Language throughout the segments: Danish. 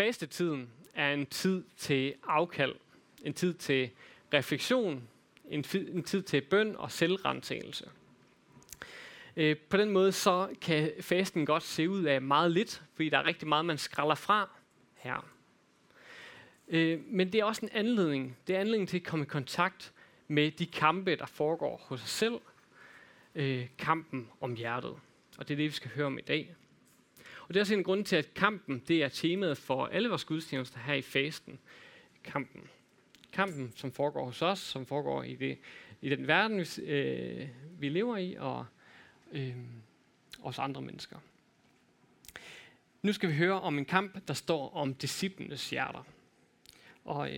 Fastetiden er en tid til afkald, en tid til refleksion, en tid til bøn og selvrensagelse. På den måde så kan fasten godt se ud af meget lidt, fordi der er rigtig meget, man skræller fra her. Men det er også en anledning. Det er anledning til at komme i kontakt med de kampe, der foregår hos os selv. Kampen om hjertet. Og det er det, vi skal høre om i dag. Og det er også en grund til, at kampen det er temaet for alle vores gudstjenester her i fasten. Kampen. Kampen, som foregår hos os, som foregår i den verden, vi lever i, og os andre mennesker. Nu skal vi høre om en kamp, der står om disciplenes hjerter. Og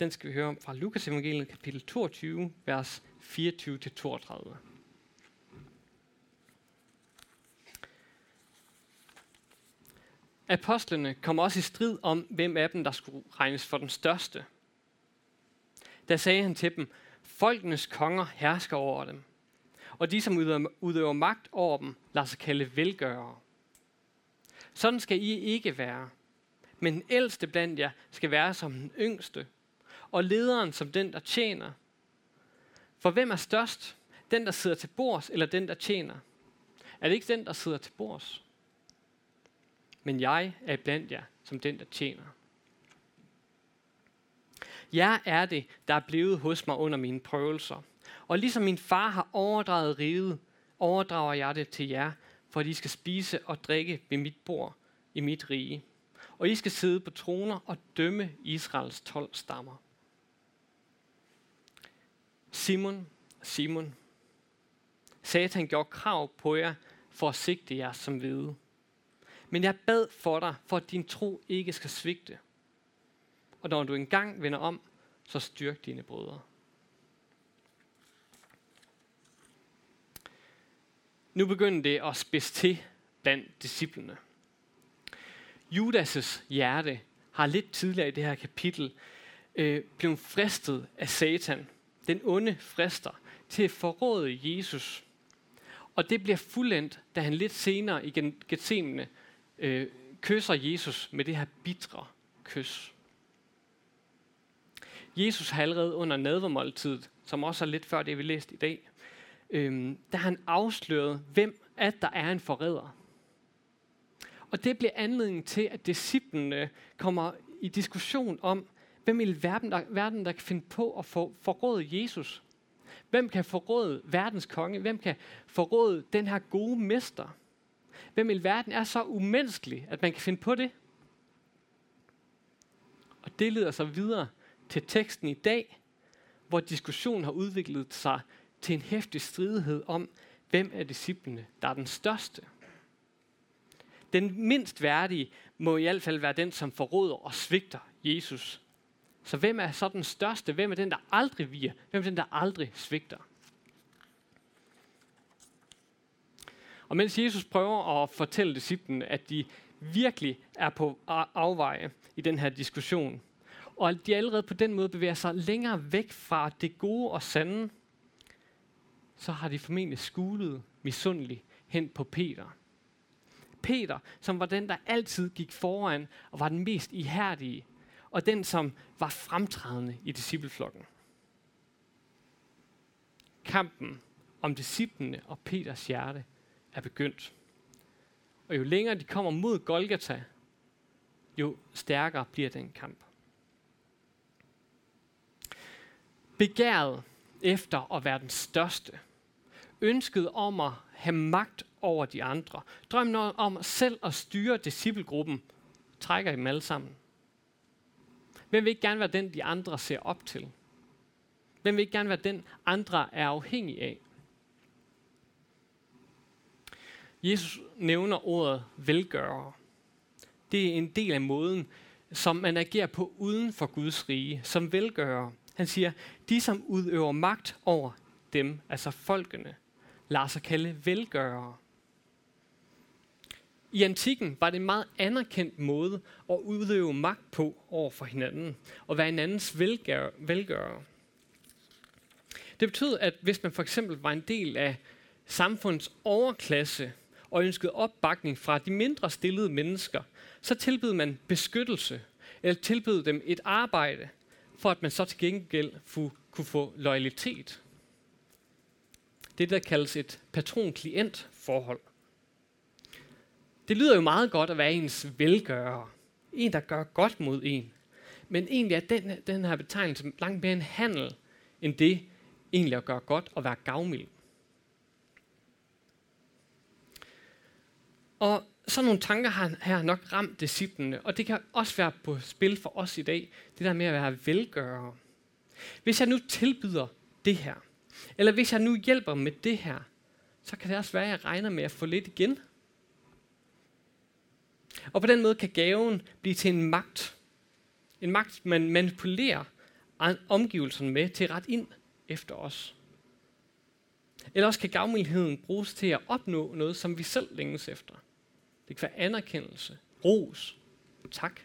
den skal vi høre om fra Lukas evangeliet, kapitel 22, vers 24-32. Apostlene kom også i strid om, hvem af dem, der skulle regnes for den største. Da sagde han til dem, folkenes konger hersker over dem, og de, som udøver magt over dem, lader sig kalde velgørere. Sådan skal I ikke være, men den ældste blandt jer skal være som den yngste, og lederen som den, der tjener. For hvem er størst? Den, der sidder til bords, eller den, der tjener? Er det ikke den, der sidder til bords? Men jeg er blandt jer som den, der tjener. Jeg er det, der er blevet hos mig under mine prøvelser. Og ligesom min far har overdraget riget, overdrager jeg det til jer, for at I skal spise og drikke ved mit bord i mit rige. Og I skal sidde på troner og dømme Israels 12 stammer. Simon, Simon, Satan gjorde krav på jer for at sigte jer som hvede. Men jeg bad for dig, for at din tro ikke skal svigte. Og når du engang vender om, så styrk dine brødre. Nu begynder det at spidse til blandt disciplene. Judas' hjerte har lidt tidligere i det her kapitel blevet fristet af Satan. Den onde frister til at forråde Jesus. Og det bliver fuldendt, da han lidt senere i Getsemane kysser Jesus med det her bitre kys. Jesus har allerede under nadvermåltidet, som også er lidt før det, vi læste i dag, da han afslørede, hvem at der er en forræder. Og det bliver anledningen til, at disciplene kommer i diskussion om, hvem i verden, der kan finde på at forråde Jesus. Hvem kan forråde verdens konge? Hvem kan forråde den her gode mester? Hvem i verden er så umenneskelig, at man kan finde på det? Og det leder så videre til teksten i dag, hvor diskussionen har udviklet sig til en heftig stridighed om, hvem af disciplene, der er den største. Den mindst værdige må i hvert fald være den, som forråder og svigter Jesus. Så hvem er så den største? Hvem er den, der aldrig viger? Hvem er den, der aldrig svigter? Og mens Jesus prøver at fortælle disciplene, at de virkelig er på afveje i den her diskussion, og at de allerede på den måde bevæger sig længere væk fra det gode og sande, så har de formentlig skulet misundeligt hen på Peter. Peter, som var den, der altid gik foran og var den mest ihærdige, og den, som var fremtrædende i discipleflokken. Kampen om disciplene og Peters hjerte er begyndt. Og jo længere de kommer mod Golgata, jo stærkere bliver den kamp. Begæret efter at være den største. Ønsket om at have magt over de andre. Drømmen om selv at styre disciplegruppen trækker dem alle sammen. Hvem vil ikke gerne være den, de andre ser op til? Hvem vil ikke gerne være den, andre er afhængig af? Jesus nævner ordet velgører. Det er en del af måden, som man agerer på uden for Guds rige, som velgører. Han siger, de som udøver magt over dem, altså folkene, lader sig kalde velgørere. I antikken var det en meget anerkendt måde at udøve magt på over for hinanden, og være hinandens velgørere. Det betød, at hvis man for eksempel var en del af samfundets overklasse, og ønskede opbakning fra de mindre stillede mennesker, så tilbød man beskyttelse, eller tilbød dem et arbejde, for at man så til gengæld kunne få loyalitet. Det, der kaldes et patron-klient-forhold. Det lyder jo meget godt at være ens velgører. En, der gør godt mod en. Men egentlig er den her betegnelse langt mere en handel, end det egentlig at gøre godt og være gavmild. Og sådan nogle tanker har nok ramt disciplene, og det kan også være på spil for os i dag, det der med at være velgørere. Hvis jeg nu tilbyder det her, eller hvis jeg nu hjælper med det her, så kan det også være, at jeg regner med at få lidt igen. Og på den måde kan gaven blive til en magt. En magt, man manipulerer omgivelserne med til at rette ind efter os. Eller også kan gavmildheden bruges til at opnå noget, som vi selv længes efter. Det kan være anerkendelse, ros, tak.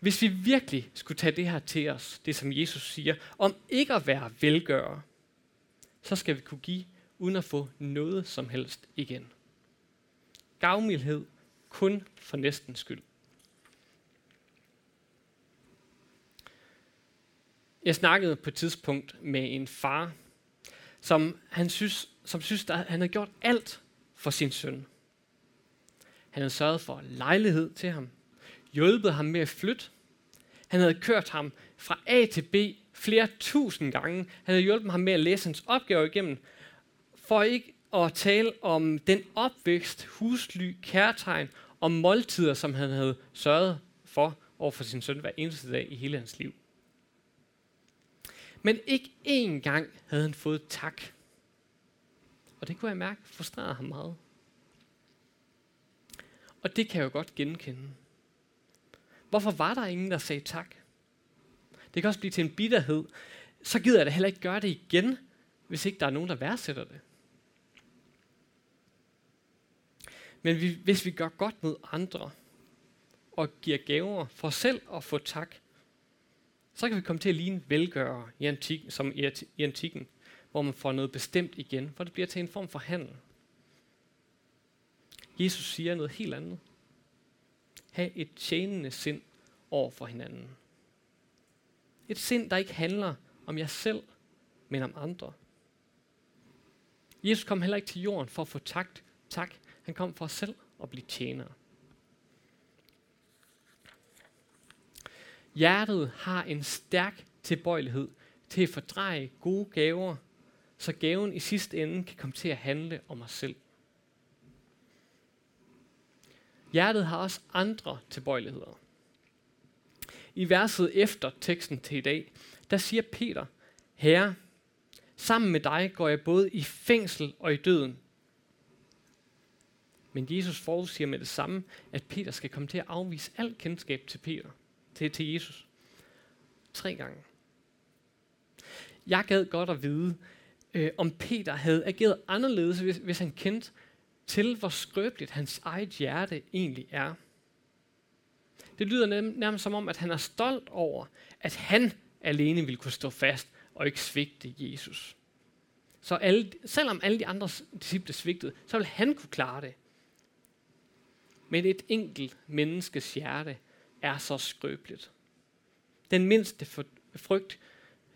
Hvis vi virkelig skulle tage det her til os, det som Jesus siger, om ikke at være velgørere, så skal vi kunne give uden at få noget som helst igen. Gavmildhed kun for næstens skyld. Jeg snakkede på et tidspunkt med en far, som synes, at han havde gjort alt for sin søn. Han havde sørget for lejlighed til ham, hjulpet ham med at flytte. Han havde kørt ham fra A til B flere tusind gange. Han havde hjulpet ham med at læse hans opgaver igennem, for ikke at tale om den opvækst, husly, kærtegn og måltider, som han havde sørget for overfor sin søn hver eneste dag i hele hans liv. Men ikke én gang havde han fået tak. Og det kunne jeg mærke frustrerede ham meget. Og det kan jeg jo godt genkende. Hvorfor var der ingen, der sagde tak? Det kan også blive til en bitterhed. Så gider jeg da heller ikke gøre det igen, hvis ikke der er nogen, der værdsætter det. Men hvis vi gør godt mod andre, og giver gaver for selv at få tak, så kan vi komme til at ligne velgørere som i antikken, hvor man får noget bestemt igen, hvor det bliver til en form for handel. Jesus siger noget helt andet. Ha' et tjenende sind over for hinanden. Et sind, der ikke handler om jer selv, men om andre. Jesus kom heller ikke til jorden for at få tak. Han kom for selv at blive tjenere. Hjertet har en stærk tilbøjelighed til at fordreje gode gaver, så gaven i sidste ende kan komme til at handle om os selv. Hjertet har også andre tilbøjeligheder. I verset efter teksten til i dag, der siger Peter, Herre, sammen med dig går jeg både i fængsel og i døden. Men Jesus forudsiger med det samme, at Peter skal komme til at afvise alt kendskab til Jesus. 3 gange. Jeg gad godt at vide, om Peter havde ageret anderledes, hvis han kendte til, hvor skrøbeligt hans eget hjerte egentlig er. Det lyder nærmest som om, at han er stolt over, at han alene ville kunne stå fast og ikke svigte Jesus. Så selvom alle de andre disciple svigtede, så ville han kunne klare det. Men et enkelt menneskes hjerte er så skrøbeligt. Den mindste frygt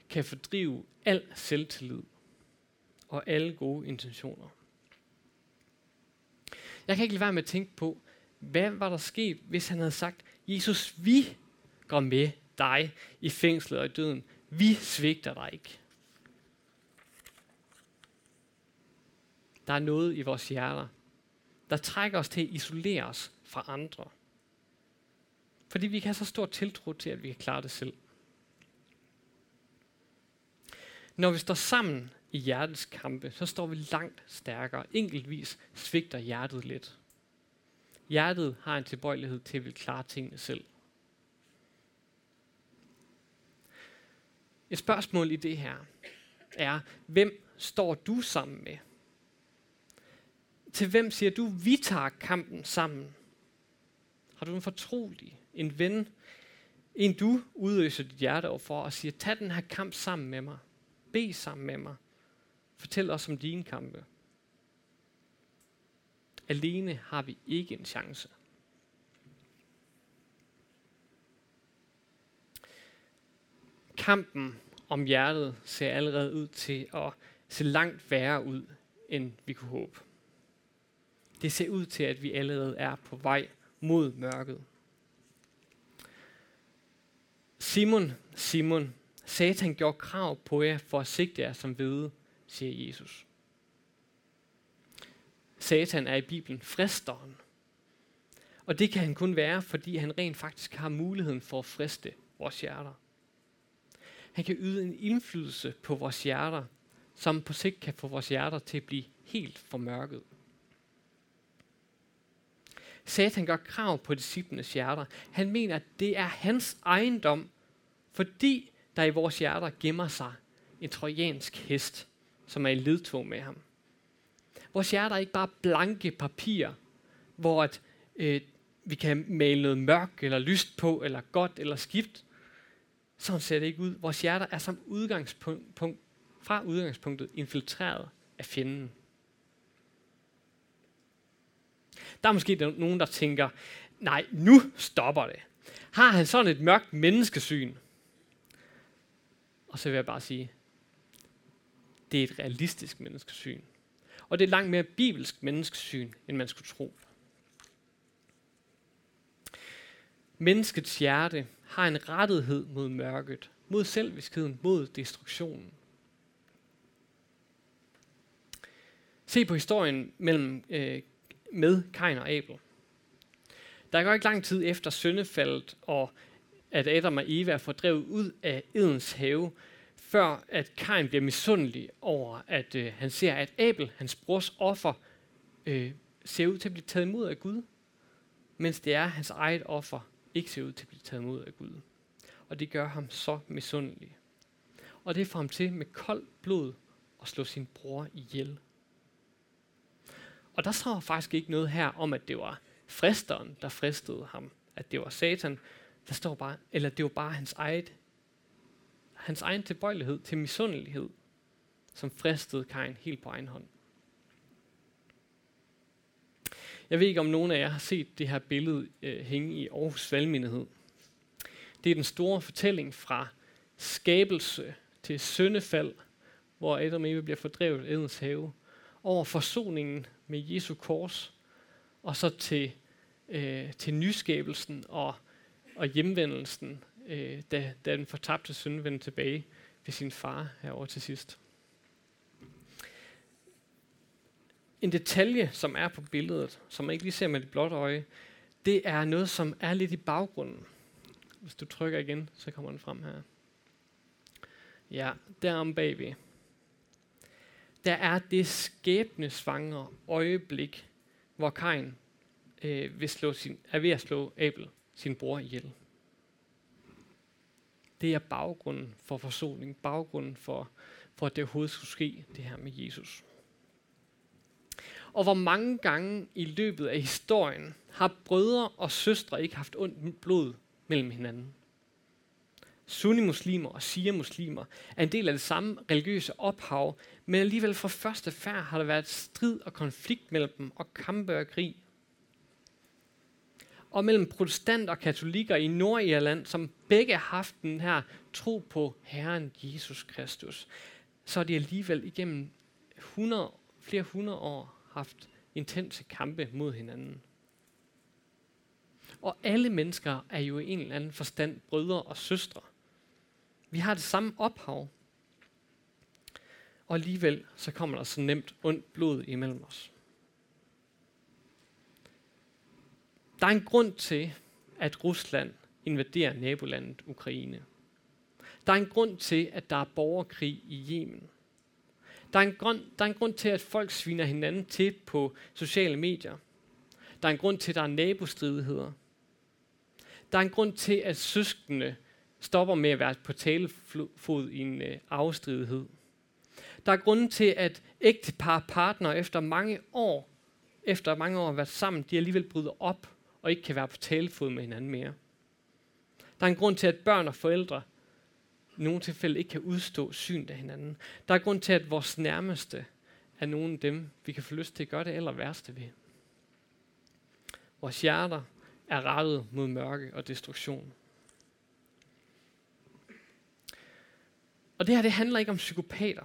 kan fordrive al selvtillid og alle gode intentioner. Jeg kan ikke lade være med at tænke på, hvad var der sket, hvis han havde sagt, Jesus, vi går med dig i fængslet og i døden. Vi svigter dig ikke. Der er noget i vores hjerter, der trækker os til at isolere os fra andre. Fordi vi kan have så stor tiltro til, at vi kan klare det selv. Når vi står sammen i hjertets kampe, så står vi langt stærkere. Enkeltvis svigter hjertet lidt. Hjertet har en tilbøjelighed til at ville klare tingene selv. Et spørgsmål i det her er, hvem står du sammen med? Til hvem siger du, vi tager kampen sammen? Har du en fortrolig, en ven, en du udøser dit hjerte overfor og siger, tag den her kamp sammen med mig. Be sammen med mig. Fortæl os om dine kampe. alene har vi ikke en chance. Kampen om hjertet ser allerede ud til at se langt værre ud, end vi kunne håbe. Det ser ud til, at vi allerede er på vej mod mørket. Simon, Simon, Satan gjorde krav på jer for at sigte jer som hvede, siger Jesus. Satan er i Bibelen fristeren. Og det kan han kun være, fordi han rent faktisk har muligheden for at friste vores hjerter. Han kan yde en indflydelse på vores hjerter, som på sigt kan få vores hjerter til at blive helt formørket. Satan gør krav på disciplenes hjerter. Han mener, at det er hans ejendom, fordi der i vores hjerter gemmer sig en trojansk hest, som er i ledtog med ham. Vores hjerter er ikke bare blanke papirer, hvor vi kan male noget mørkt eller lyst på, eller godt eller skift. Sådan ser det ikke ud. Vores hjerter er som udgangspunkt, fra udgangspunktet infiltreret af fjenden. Der er måske nogen, der tænker, nej, nu stopper det. Har han sådan et mørkt menneskesyn? Og så vil jeg bare sige, det er et realistisk menneskesyn. Og det er et langt mere bibelsk menneskesyn, end man skulle tro. Menneskets hjerte har en rettighed mod mørket, mod selviskheden, mod destruktionen. Se på historien med Kain og Abel. Der går ikke lang tid efter syndefaldet, og at Adam og Eva får drevet ud af Edens have, før at Kain bliver misundelig over, at han ser, at Abel, hans brors offer, ser ud til at blive taget imod af Gud, mens det er hans eget offer, ikke ser ud til at blive taget imod af Gud. Og det gør ham så misundelig. Og det får ham til med koldt blod at slå sin bror ihjel. Og der står faktisk ikke noget her om, at det var fristeren, der fristede ham. At det var Satan, der står bare, eller det var bare hans egen tilbøjelighed til misundelighed, som fristede Kain helt på egen hånd. Jeg ved ikke, om nogen af jer har set det her billede hænge i Aarhus Valgmenighed. Det er den store fortælling fra skabelse til syndefald, hvor Adam og Eva bliver fordrevet af Edens have, over forsoningen med Jesu kors, og så til nyskabelsen og hjemvendelsen, da den fortabte søn vendte tilbage ved sin far herover til sidst. En detalje, som er på billedet, som man ikke lige ser med det blotte øje, det er noget, som er lidt i baggrunden. Hvis du trykker igen, så kommer den frem her. Ja, derom bagved. Der er det skæbnesvangre øjeblik, hvor Kain er ved at slå Abel, sin bror, ihjel. Det er baggrunden for forsoning, baggrunden for at det overhovedet skulle ske, det her med Jesus. Og hvor mange gange i løbet af historien har brødre og søstre ikke haft ondt blod mellem hinanden. Sunni-muslimer og shia-muslimer er en del af det samme religiøse ophav, men alligevel fra første færd har der været strid og konflikt mellem dem og kampe og krig. Og mellem protestanter og katolikker i Nordirland, som begge har haft den her tro på Herren Jesus Kristus, så er de alligevel igennem flere hundrede år haft intense kampe mod hinanden. Og alle mennesker er jo i en eller anden forstand brødre og søstre. Vi har det samme ophav. Og alligevel så kommer der så nemt ondt blod imellem os. Der er en grund til, at Rusland invaderer nabolandet Ukraine. Der er en grund til, at der er borgerkrig i Yemen. Der er en grund til, at folk sviner hinanden til på sociale medier. Der er en grund til, at der er nabostridigheder. Der er en grund til, at søskende stopper med at være på talefod i en arvestridighed. Der er grund til, at ægtepar og partnere efter mange år at være sammen, de alligevel bryder op og ikke kan være på talefod med hinanden mere. Der er en grund til, at børn og forældre i nogle tilfælde ikke kan udstå synet af hinanden. Der er grund til, at vores nærmeste er nogen af dem, vi kan få lyst til at gøre det aller værste ved. Vores hjerter er rettet mod mørke og destruktion. Og det her, det handler ikke om psykopater.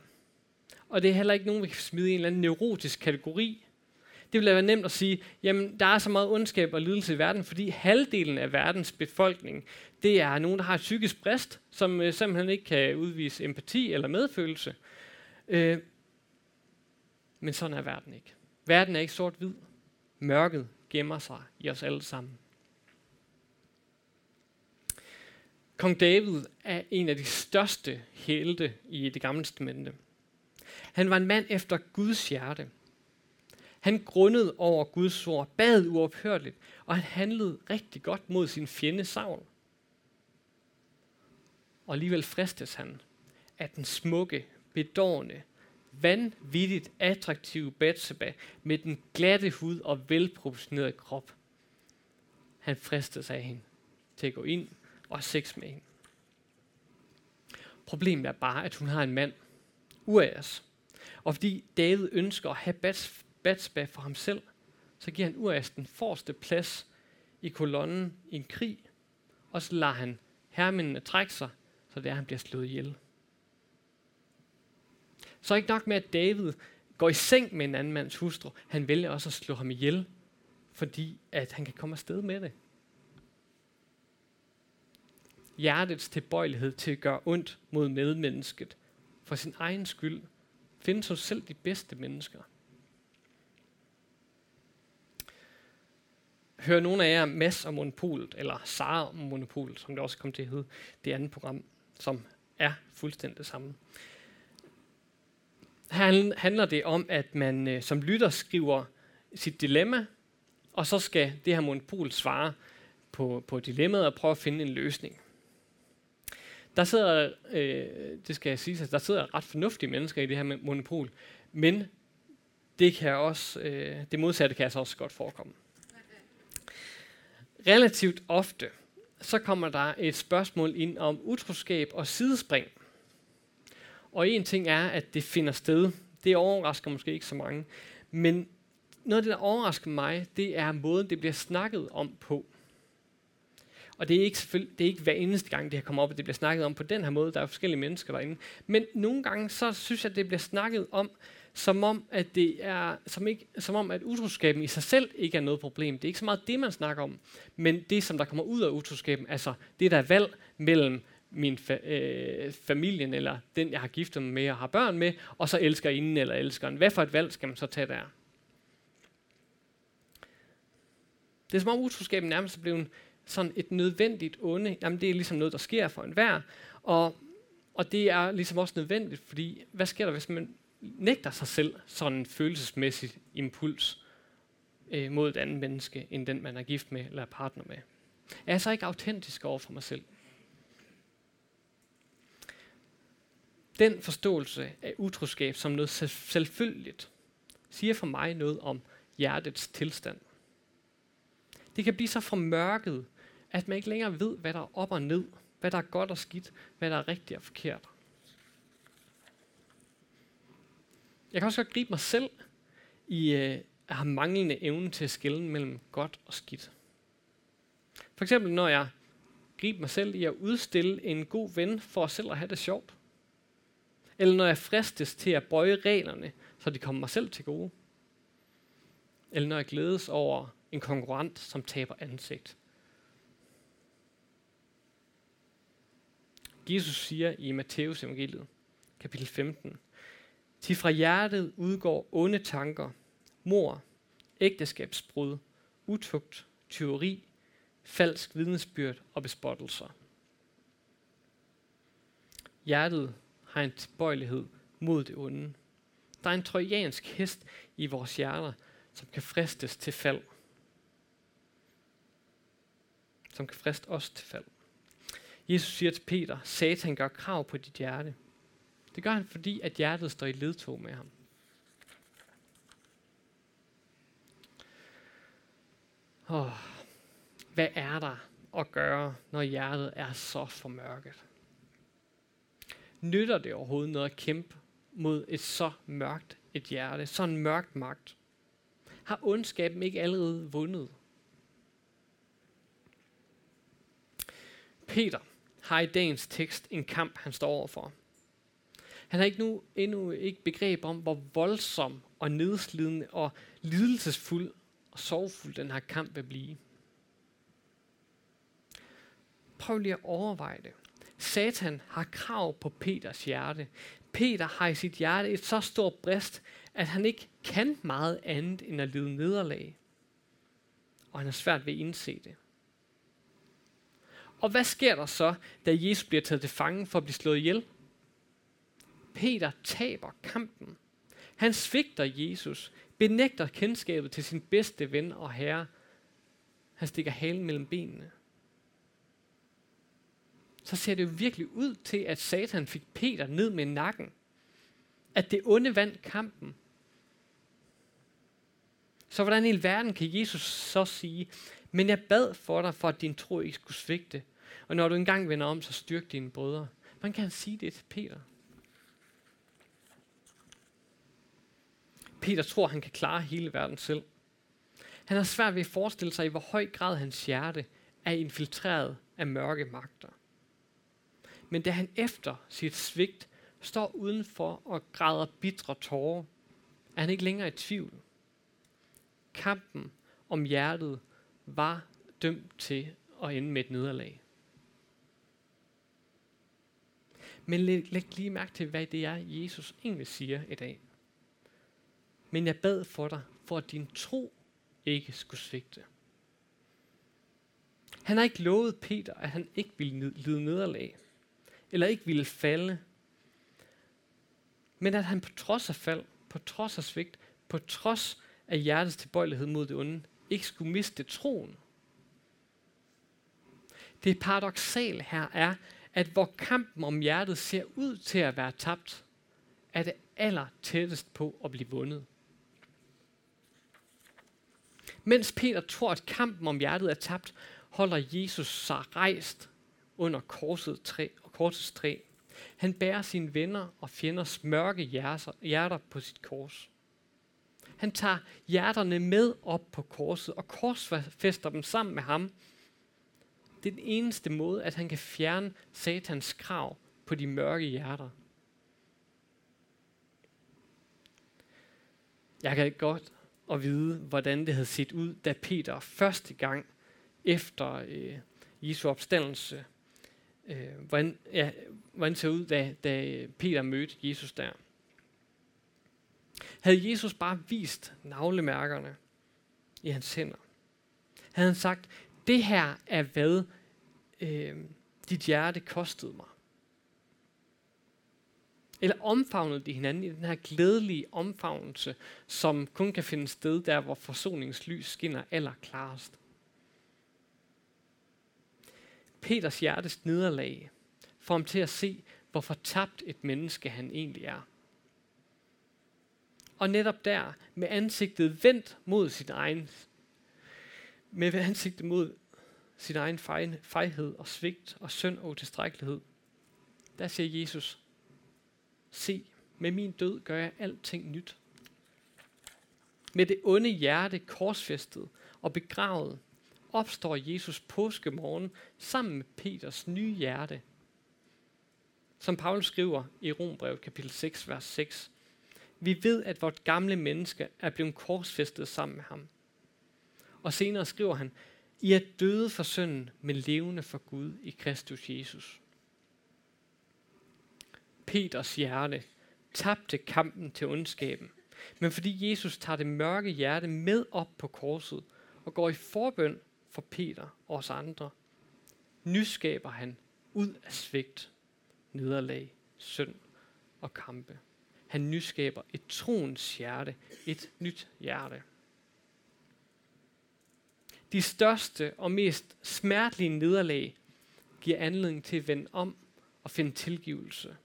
Og det er heller ikke nogen, vi kan smide i en eller anden neurotisk kategori. Det ville være nemt at sige, jamen der er så meget ondskab og lidelse i verden, fordi halvdelen af verdens befolkning, det er nogen, der har et psykisk brist, som simpelthen ikke kan udvise empati eller medfølelse. Men sådan er verden ikke. Verden er ikke sort-hvid. Mørket gemmer sig i os alle sammen. Kong David er en af de største helte i Det Gamle Testamente. Han var en mand efter Guds hjerte. Han grundede over Guds ord, bad uophørligt, og han handlede rigtig godt mod sin fjende Saul. Og alligevel fristes han af den smukke, bedårende, vanvittigt attraktive Batseba med den glatte hud og velproportionerede krop. Han fristes af hende til at gå ind og have sex med hende. Problemet er bare, at hun har en mand, Urias. Og fordi David ønsker at have Batseba for ham selv, så giver han Urias den forreste plads i kolonnen i en krig, og så lader han herremændene trække sig, så det er, han bliver slået ihjel. Så ikke nok med, at David går i seng med en anden mands hustru, han vælger også at slå ham ihjel, fordi at han kan komme afsted med det. Hjertets tilbøjelighed til at gøre ondt mod medmennesket, for sin egen skyld, findes hos selv de bedste mennesker. Hører nogen af jer Mads og Monopolet, eller Sara og Monopolet, som det også kom til at hedde, det andet program, som er fuldstændig det samme. Her handler det om, at man som lytter skriver sit dilemma, og så skal det her monopol svare på dilemmaet og prøve at finde en løsning. Der sidder, det skal jeg sige, der sidder ret fornuftige mennesker i det her monopol, men det kan også, det modsatte kan altså også godt forekomme. Relativt ofte, så kommer der et spørgsmål ind om utroskab og sidespring. Og en ting er, at det finder sted. Det overrasker måske ikke så mange. Men noget af det, der overrasker mig, det er måden, det bliver snakket om på. Og det er ikke hver eneste gang, det her kommer op, at det bliver snakket om på den her måde. Der er forskellige mennesker derinde. Men nogle gange, så synes jeg, at det bliver snakket om, som om at utroskaben i sig selv ikke er noget problem. Det er ikke så meget det, man snakker om, men det, som der kommer ud af utroskaben, altså det, der er valg mellem min familien, eller den, jeg har giftet mig med og har børn med, og så elskerinden eller elskeren. Hvad for et valg skal man så tage der? Det er som om utroskaben nærmest er blevet sådan et nødvendigt onde. Jamen, det er ligesom noget, der sker for enhver, og det er ligesom også nødvendigt, fordi hvad sker der, hvis man nægter sig selv sådan en følelsesmæssig impuls mod et andet menneske, end den, man er gift med eller er partner med? Er jeg så ikke autentisk over for mig selv? Den forståelse af utroskab som noget selvfølgeligt siger for mig noget om hjertets tilstand. Det kan blive så formørket, at man ikke længere ved, hvad der er op og ned, hvad der er godt og skidt, hvad der er rigtigt og forkert. Jeg kan også godt gribe mig selv i at have manglende evne til at skelne mellem godt og skidt. For eksempel når jeg griber mig selv i at udstille en god ven for selv at have det sjovt. Eller når jeg fristes til at bøje reglerne, så de kommer mig selv til gode. Eller når jeg glædes over en konkurrent, som taber ansigt. Jesus siger i Matteus evangeliet, kapitel 15, til fra hjertet udgår onde tanker, mord, ægteskabsbrud, utugt, tyveri, falsk vidnesbyrd og bespottelser. Hjertet har en tilbøjelighed mod det onde. Der er en trojansk hest i vores hjerter, som kan fristes til fald. Som kan friste os til fald. Jesus siger til Peter, Satan gør krav på dit hjerte. Det gør han, fordi at hjertet står i ledtog med ham. Hvad er der at gøre, når hjertet er så formørket? Nytter det overhovedet noget at kæmpe mod et så mørkt et hjerte, sådan mørkt magt? Har ondskaben ikke allerede vundet? Peter har i dagens tekst en kamp, han står overfor. Han har endnu ikke begreb om, hvor voldsom og nedslidende og lidelsesfuld og sorgfuld den her kamp vil blive. Prøv lige at overveje det. Satan har krav på Peters hjerte. Peter har i sit hjerte et så stort brist, at han ikke kan meget andet end at lide nederlag. Og han har svært ved at indse det. Og hvad sker der så, da Jesus bliver taget til fange for at blive slået ihjel? Peter taber kampen. Han svigter Jesus, benægter kendskabet til sin bedste ven og herre. Han stikker halen mellem benene. Så ser det jo virkelig ud til, at Satan fik Peter ned med nakken. At det onde vandt kampen. Så hvordan i verden kan Jesus så sige, men jeg bad for dig, for at din tro ikke skulle svigte, og når du engang vender om, så styrk dine brødre. Hvordan kan han sige det til Peter? Peter tror, han kan klare hele verden selv. Han har svært ved at forestille sig, i hvor høj grad hans hjerte er infiltreret af mørke magter. Men da han efter sit svigt står udenfor og græder bitre tårer, er han ikke længere i tvivl. Kampen om hjertet var dømt til at ende med et nederlag. Men læg lige mærke til, hvad det er, Jesus egentlig siger i dag. Men jeg bad for dig, for at din tro ikke skulle svigte. Han har ikke lovet Peter, at han ikke ville lide nederlag, eller ikke ville falde, men at han på trods af fald, på trods af svigt, på trods af hjertets tilbøjelighed mod det onde, ikke skulle miste troen. Det paradoksale her er, at hvor kampen om hjertet ser ud til at være tabt, er det aller tættest på at blive vundet. Mens Peter tror, at kampen om hjertet er tabt, holder Jesus sig rejst under korsets træ. Han bærer sine venner og fjenders mørke hjerter på sit kors. Han tager hjerterne med op på korset og korsfæster dem sammen med ham. Det er den eneste måde, at han kan fjerne Satans krav på de mørke hjerter. Jeg kan godt at vide, hvordan det havde set ud, da Peter første gang efter Jesu opstandelse, hvordan det så ud, da Peter mødte Jesus der. Havde Jesus bare vist naglemærkerne i hans hænder? Havde han sagt, det her er hvad dit hjerte kostede mig? Eller omfavnede de hinanden i den her glædelige omfavnelse, som kun kan finde sted der, hvor forsoningens lys skinner allerklarest? Peters hjertes nederlag får ham til at se, hvor fortabt et menneske han egentlig er. Og netop der, med ansigtet vendt mod sin egen fejhed og svigt og synd og utilstrækkelighed, der siger Jesus, se, med min død gør jeg alting nyt. Med det onde hjerte korsfæstet og begravet, opstår Jesus påskemorgen sammen med Peters nye hjerte. Som Paulus skriver i Romerbrevet kapitel 6, vers 6, vi ved, at vort gamle menneske er blevet korsfæstet sammen med ham. Og senere skriver han, I er døde for synden, men levende for Gud i Kristus Jesus. Peters hjerte tabte kampen til ondskaben, men fordi Jesus tager det mørke hjerte med op på korset og går i forbøn for Peter og os andre, nyskaber han ud af svigt, nederlag, synd og kampe. Han nyskaber et troens hjerte, et nyt hjerte. De største og mest smertelige nederlag giver anledning til at vende om og finde tilgivelse,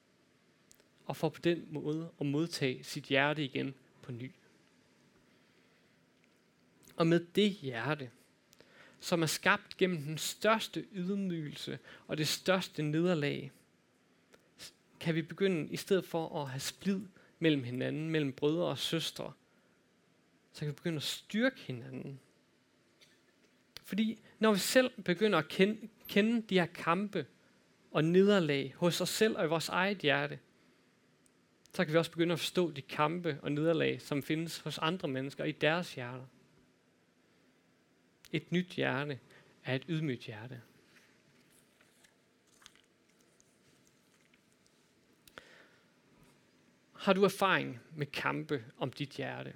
og for på den måde at modtage sit hjerte igen på ny. Og med det hjerte, som er skabt gennem den største ydmygelse og det største nederlag, kan vi begynde, i stedet for at have splid mellem hinanden, mellem brødre og søstre, så kan vi begynde at styrke hinanden. For Fordi når vi selv begynder at kende de her kampe og nederlag hos os selv og i vores eget hjerte, så kan vi også begynde at forstå de kampe og nederlag, som findes hos andre mennesker i deres hjerter. Et nyt hjerte er et ydmygt hjerte. Har du erfaring med kampe om dit hjerte?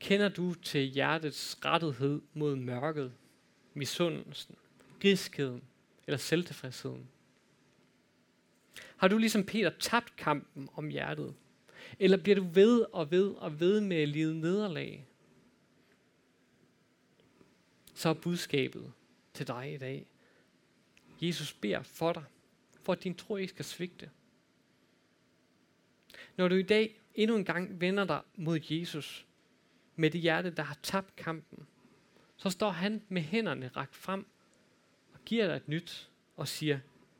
Kender du til hjertets rettighed mod mørket, misundelsen, griskheden eller selvtilfredsheden? Har du ligesom Peter tabt kampen om hjertet? Eller bliver du ved med at lide nederlag? Så er budskabet til dig i dag: Jesus beder for dig, for at din tro ikke skal svigte. Når du i dag endnu en gang vender dig mod Jesus med det hjerte, der har tabt kampen, så står han med hænderne rakt frem og giver dig et nyt og siger: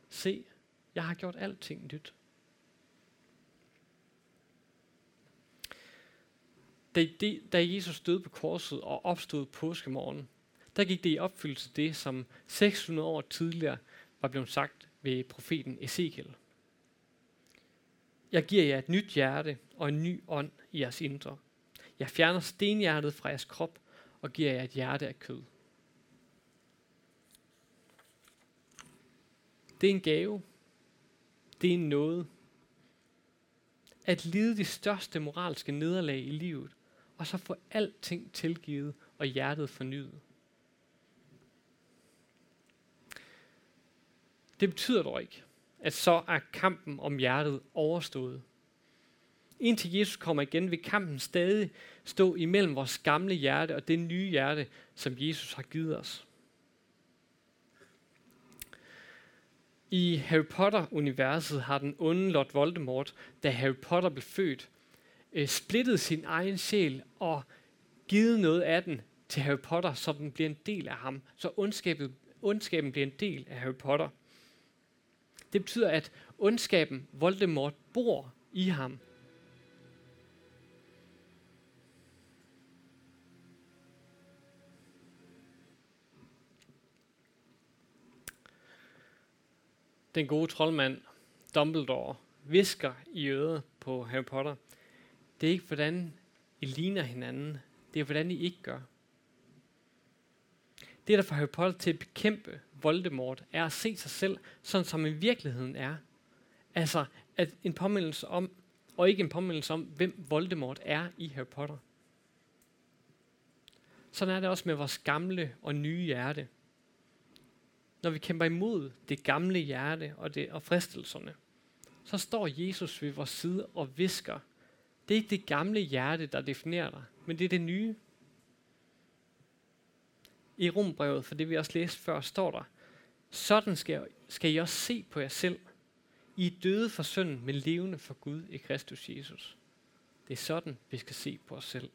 se, jeg har gjort alting nyt. Da Jesus døde på korset og opstod påskemorgen, der gik det i opfyldelse det, som 600 år tidligere var blevet sagt ved profeten Ezekiel. Jeg giver jer et nyt hjerte og en ny ånd i jeres indre. Jeg fjerner stenhjertet fra jeres krop og giver jer et hjerte af kød. Det er en gave. Det er en nåde. At lide de største moralske nederlag i livet, og så få alting tilgivet og hjertet fornyet. Det betyder dog ikke, at så er kampen om hjertet overstået. Indtil Jesus kommer igen, vil kampen stadig stå imellem vores gamle hjerte og det nye hjerte, som Jesus har givet os. I Harry Potter-universet har den onde Lord Voldemort, da Harry Potter blev født, splittet sin egen sjæl og givet noget af den til Harry Potter, så den bliver en del af ham. Så ondskaben bliver en del af Harry Potter. Det betyder, at ondskaben, Voldemort, bor i ham. Den gode troldmand Dumbledore hvisker i øret på Harry Potter: det er ikke, hvordan I ligner hinanden, det er, hvordan I ikke gør. Det, der får Harry Potter til at bekæmpe Voldemort, er at se sig selv, sådan som i virkeligheden er. Altså, at en påmindelse om, og ikke en påmindelse om, hvem Voldemort er i Harry Potter. Sådan er det også med vores gamle og nye hjerte. Når vi kæmper imod det gamle hjerte og fristelserne, så står Jesus ved vores side og hvisker: det er ikke det gamle hjerte, der definerer dig, men det er det nye. I Romerbrevet, for det vi også læste før, står der: sådan skal I også se på jer selv. I er døde for synden, men levende for Gud i Kristus Jesus. Det er sådan, vi skal se på os selv.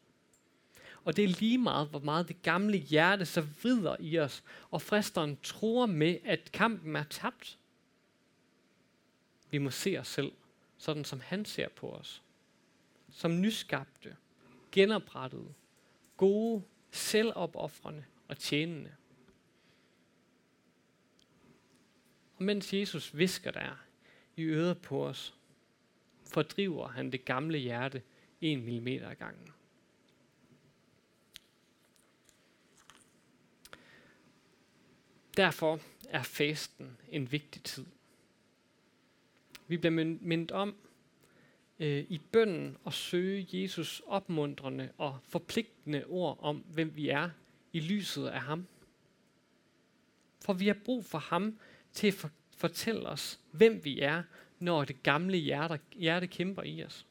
Og det er lige meget, hvor meget det gamle hjerte så vrider i os, og fristeren tror med, at kampen er tabt. Vi må se os selv, sådan som han ser på os. Som nyskabte, genoprettede, gode, selvopoffrende og tjenende. Og mens Jesus hvisker der i øret på os, fordriver han det gamle hjerte 1 millimeter ad gangen. Derfor er fasten en vigtig tid. Vi bliver mindet om i bønnen at søge Jesus opmuntrende og forpligtende ord om, hvem vi er i lyset af ham. For vi har brug for ham til at fortælle os, hvem vi er, når det gamle hjerte kæmper i os.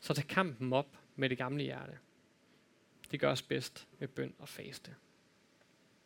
Så tag kampen op med det gamle hjerte. Det gøres bedst med bøn og faste.